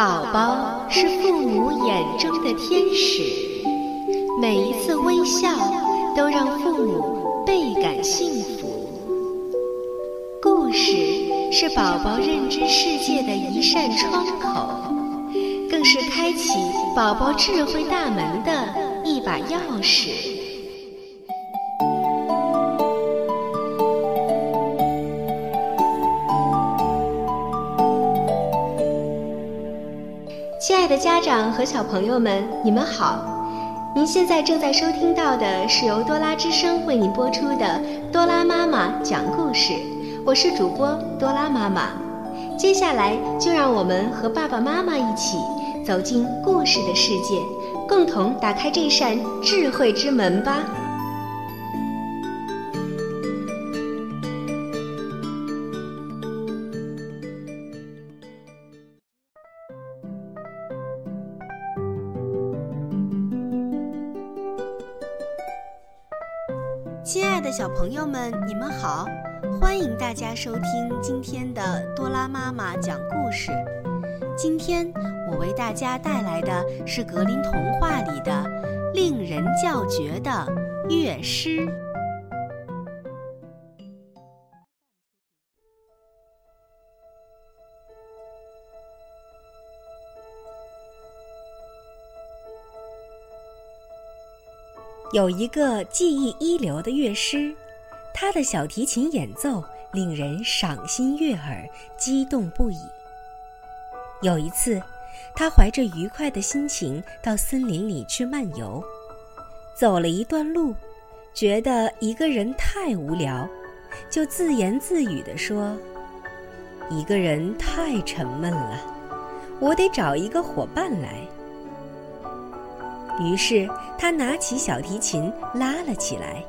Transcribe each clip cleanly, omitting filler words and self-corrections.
宝宝是父母眼中的天使，每一次微笑都让父母倍感幸福。故事是宝宝认知世界的一扇窗口，更是开启宝宝智慧大门的一把钥匙。亲爱的家长和小朋友们，你们好，您现在正在收听到的是由多拉之声为您播出的多拉妈妈讲故事，我是主播多拉妈妈。接下来就让我们和爸爸妈妈一起走进故事的世界，共同打开这扇智慧之门吧。亲爱的小朋友们，你们好，欢迎大家收听今天的多拉妈妈讲故事。今天我为大家带来的是格林童话里的令人叫绝的乐师。有一个技艺一流的乐师，他的小提琴演奏令人赏心悦耳，激动不已。有一次，他怀着愉快的心情到森林里去漫游，走了一段路，觉得一个人太无聊，就自言自语地说：“一个人太沉闷了，我得找一个伙伴来。”于是他拿起小提琴拉了起来，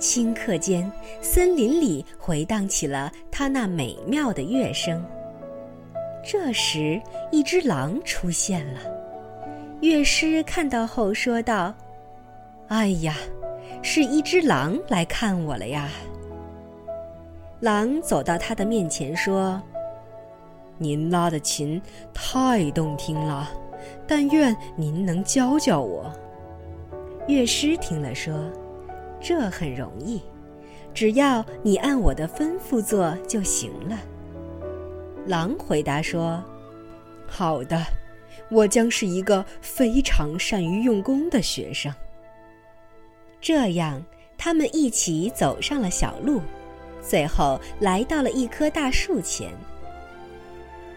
顷刻间森林里回荡起了他那美妙的乐声。这时一只狼出现了，乐师看到后说道：“哎呀，是一只狼来看我了呀。”狼走到他的面前说：“您拉的琴太动听了，但愿您能教教我。”乐师听了说：“这很容易，只要你按我的吩咐做就行了。”狼回答说：“好的，我将是一个非常善于用功的学生。”这样，他们一起走上了小路，最后来到了一棵大树前。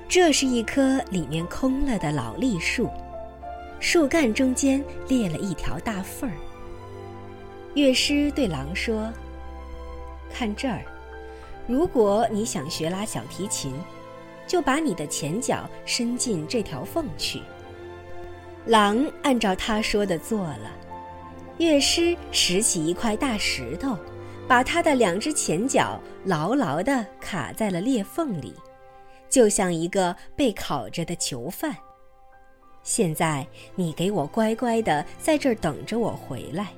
这是一棵里面空了的老栗树，树干中间裂了一条大缝儿。乐师对狼说：“看这儿，如果你想学拉小提琴，就把你的前脚伸进这条缝去。”狼按照他说的做了。乐师拾起一块大石头，把他的两只前脚牢牢地卡在了裂缝里，就像一个被烤着的囚犯。“现在你给我乖乖地在这儿等着我回来。”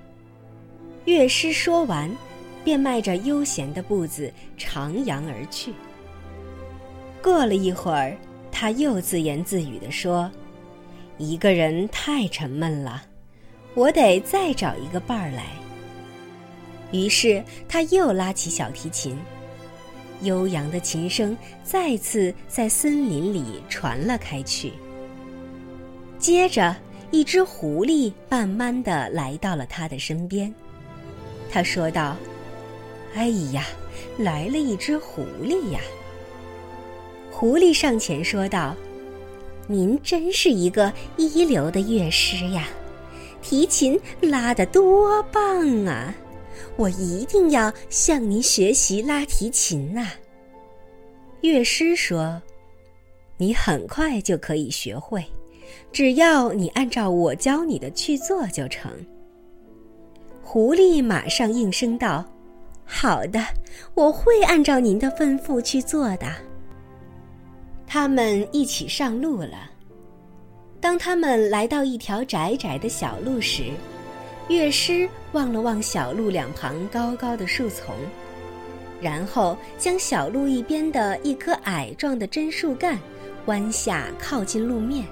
乐师说完，便迈着悠闲的步子徜徉而去。过了一会儿，他又自言自语地说：“一个人太沉闷了，我得再找一个伴儿来。”于是他又拉起小提琴，悠扬的琴声再次在森林里传了开去。接着，一只狐狸慢慢地来到了他的身边。他说道：“哎呀，来了一只狐狸呀！”狐狸上前说道：“您真是一个一流的乐师呀，提琴拉得多棒啊！我一定要向您学习拉提琴啊。”乐师说：“你很快就可以学会，只要你按照我教你的去做就成。”狐狸马上应声道：“好的，我会按照您的吩咐去做的。”他们一起上路了。当他们来到一条窄窄的小路时，乐师望了望小路两旁高高的树丛，然后将小路一边的一棵矮壮的针树干弯下靠近路面，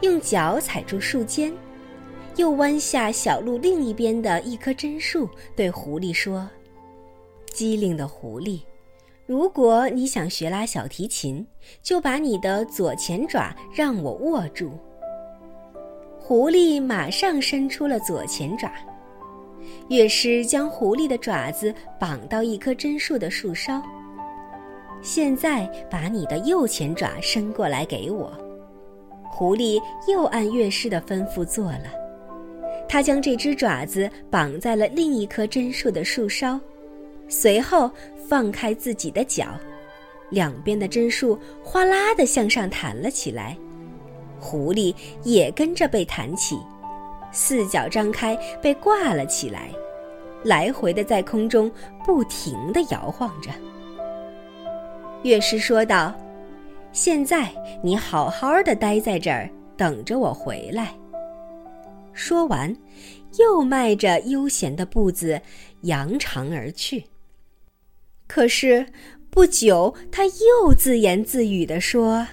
用脚踩住树尖，又弯下小路另一边的一棵榛树，对狐狸说：机灵的狐狸，如果你想学拉小提琴，就把你的左前爪让我握住。狐狸马上伸出了左前爪。乐师将狐狸的爪子绑到一棵榛树的树梢。现在把你的右前爪伸过来给我。狐狸又按乐师的吩咐做了，他将这只爪子绑在了另一棵榛树的树梢，随后放开自己的脚，两边的榛树哗啦地向上弹了起来，狐狸也跟着被弹起，四脚张开被挂了起来，来回地在空中不停地摇晃着。乐师说道：现在你好好地待在这儿，等着我回来。说完，又迈着悠闲的步子扬长而去。可是不久，他又自言自语地说：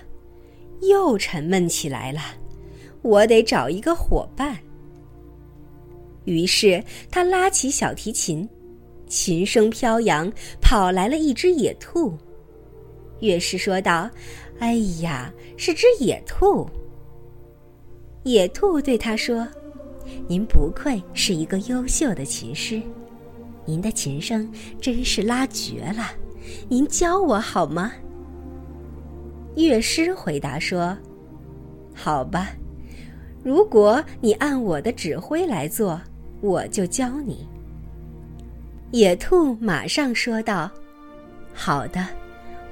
又沉闷起来了，我得找一个伙伴。于是他拉起小提琴，琴声飘扬，跑来了一只野兔。乐师说道：哎呀，是只野兔。野兔对他说：您不愧是一个优秀的琴师，您的琴声真是拉绝了，您教我好吗？乐师回答说：好吧，如果你按我的指挥来做，我就教你。野兔马上说道：好的，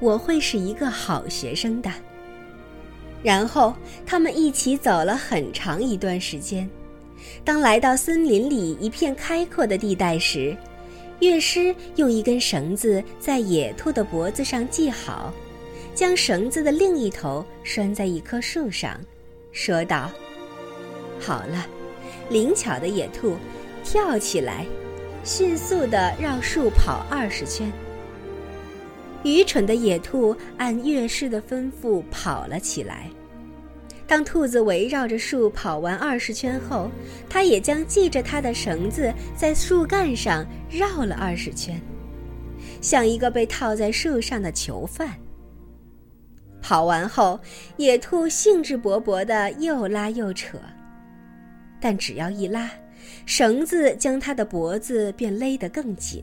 我会是一个好学生的。然后他们一起走了很长一段时间，当来到森林里一片开阔的地带时，乐师用一根绳子在野兔的脖子上系好，将绳子的另一头拴在一棵树上，说道：好了，灵巧的野兔，跳起来，迅速地绕树跑20圈。愚蠢的野兔按乐师的吩咐跑了起来。当兔子围绕着树跑完20圈后，它也将系着它的绳子在树干上绕了20圈，像一个被套在树上的囚犯。跑完后，野兔兴致勃勃地又拉又扯，但只要一拉，绳子将它的脖子便勒得更紧。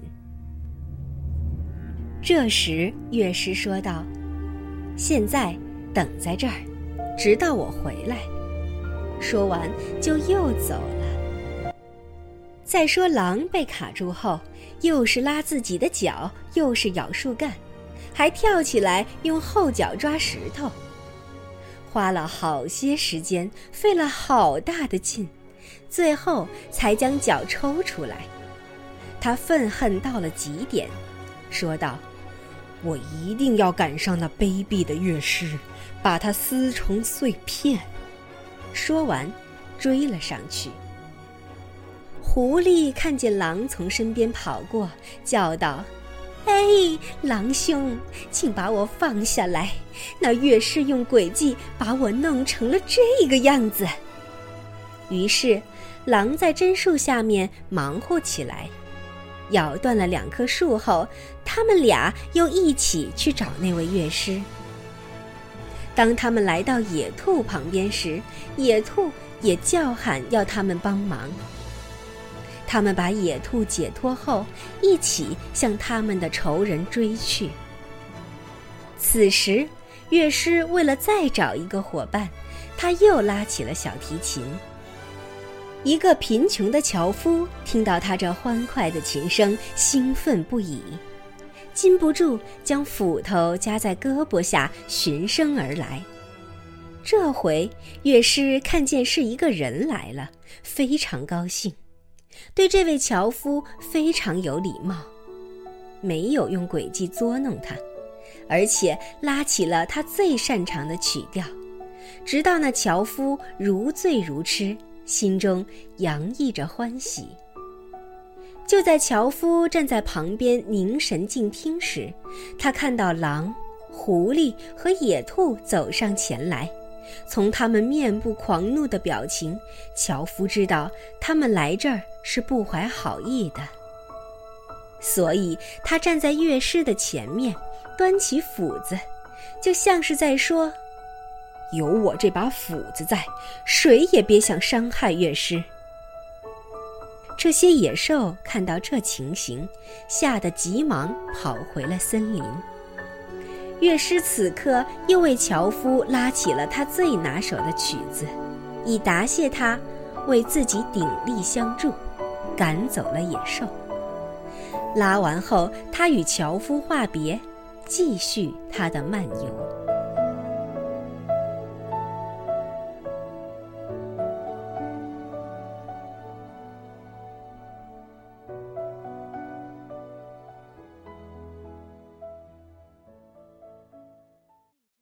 这时乐师说道：现在等在这儿，直到我回来。说完就又走了。再说狼被卡住后，又是拉自己的脚，又是咬树干，还跳起来用后脚抓石头，花了好些时间，费了好大的劲，最后才将脚抽出来。他愤恨到了极点，说道：我一定要赶上那卑鄙的乐师，把他撕成碎片。说完追了上去。狐狸看见狼从身边跑过，叫道：哎，狼兄，请把我放下来，那乐师用诡计把我弄成了这个样子。于是狼在榛树下面忙活起来，咬断了2棵树后，他们俩又一起去找那位乐师。当他们来到野兔旁边时，野兔也叫喊要他们帮忙。他们把野兔解脱后，一起向他们的仇人追去。此时乐师为了再找一个伙伴，他又拉起了小提琴。一个贫穷的樵夫听到他这欢快的琴声，兴奋不已，禁不住将斧头夹在胳膊下，循声而来。这回乐师看见是一个人来了，非常高兴，对这位樵夫非常有礼貌，没有用诡计捉弄他，而且拉起了他最擅长的曲调，直到那樵夫如醉如痴，心中洋溢着欢喜。就在樵夫站在旁边凝神静听时，他看到狼狐狸和野兔走上前来。从他们面部狂怒的表情，樵夫知道他们来这儿是不怀好意的。所以他站在乐师的前面，端起斧子，就像是在说，有我这把斧子在，谁也别想伤害乐师。这些野兽看到这情形，吓得急忙跑回了森林。乐师此刻又为樵夫拉起了他最拿手的曲子，以答谢他为自己鼎力相助，赶走了野兽。拉完后，他与樵夫话别，继续他的漫游。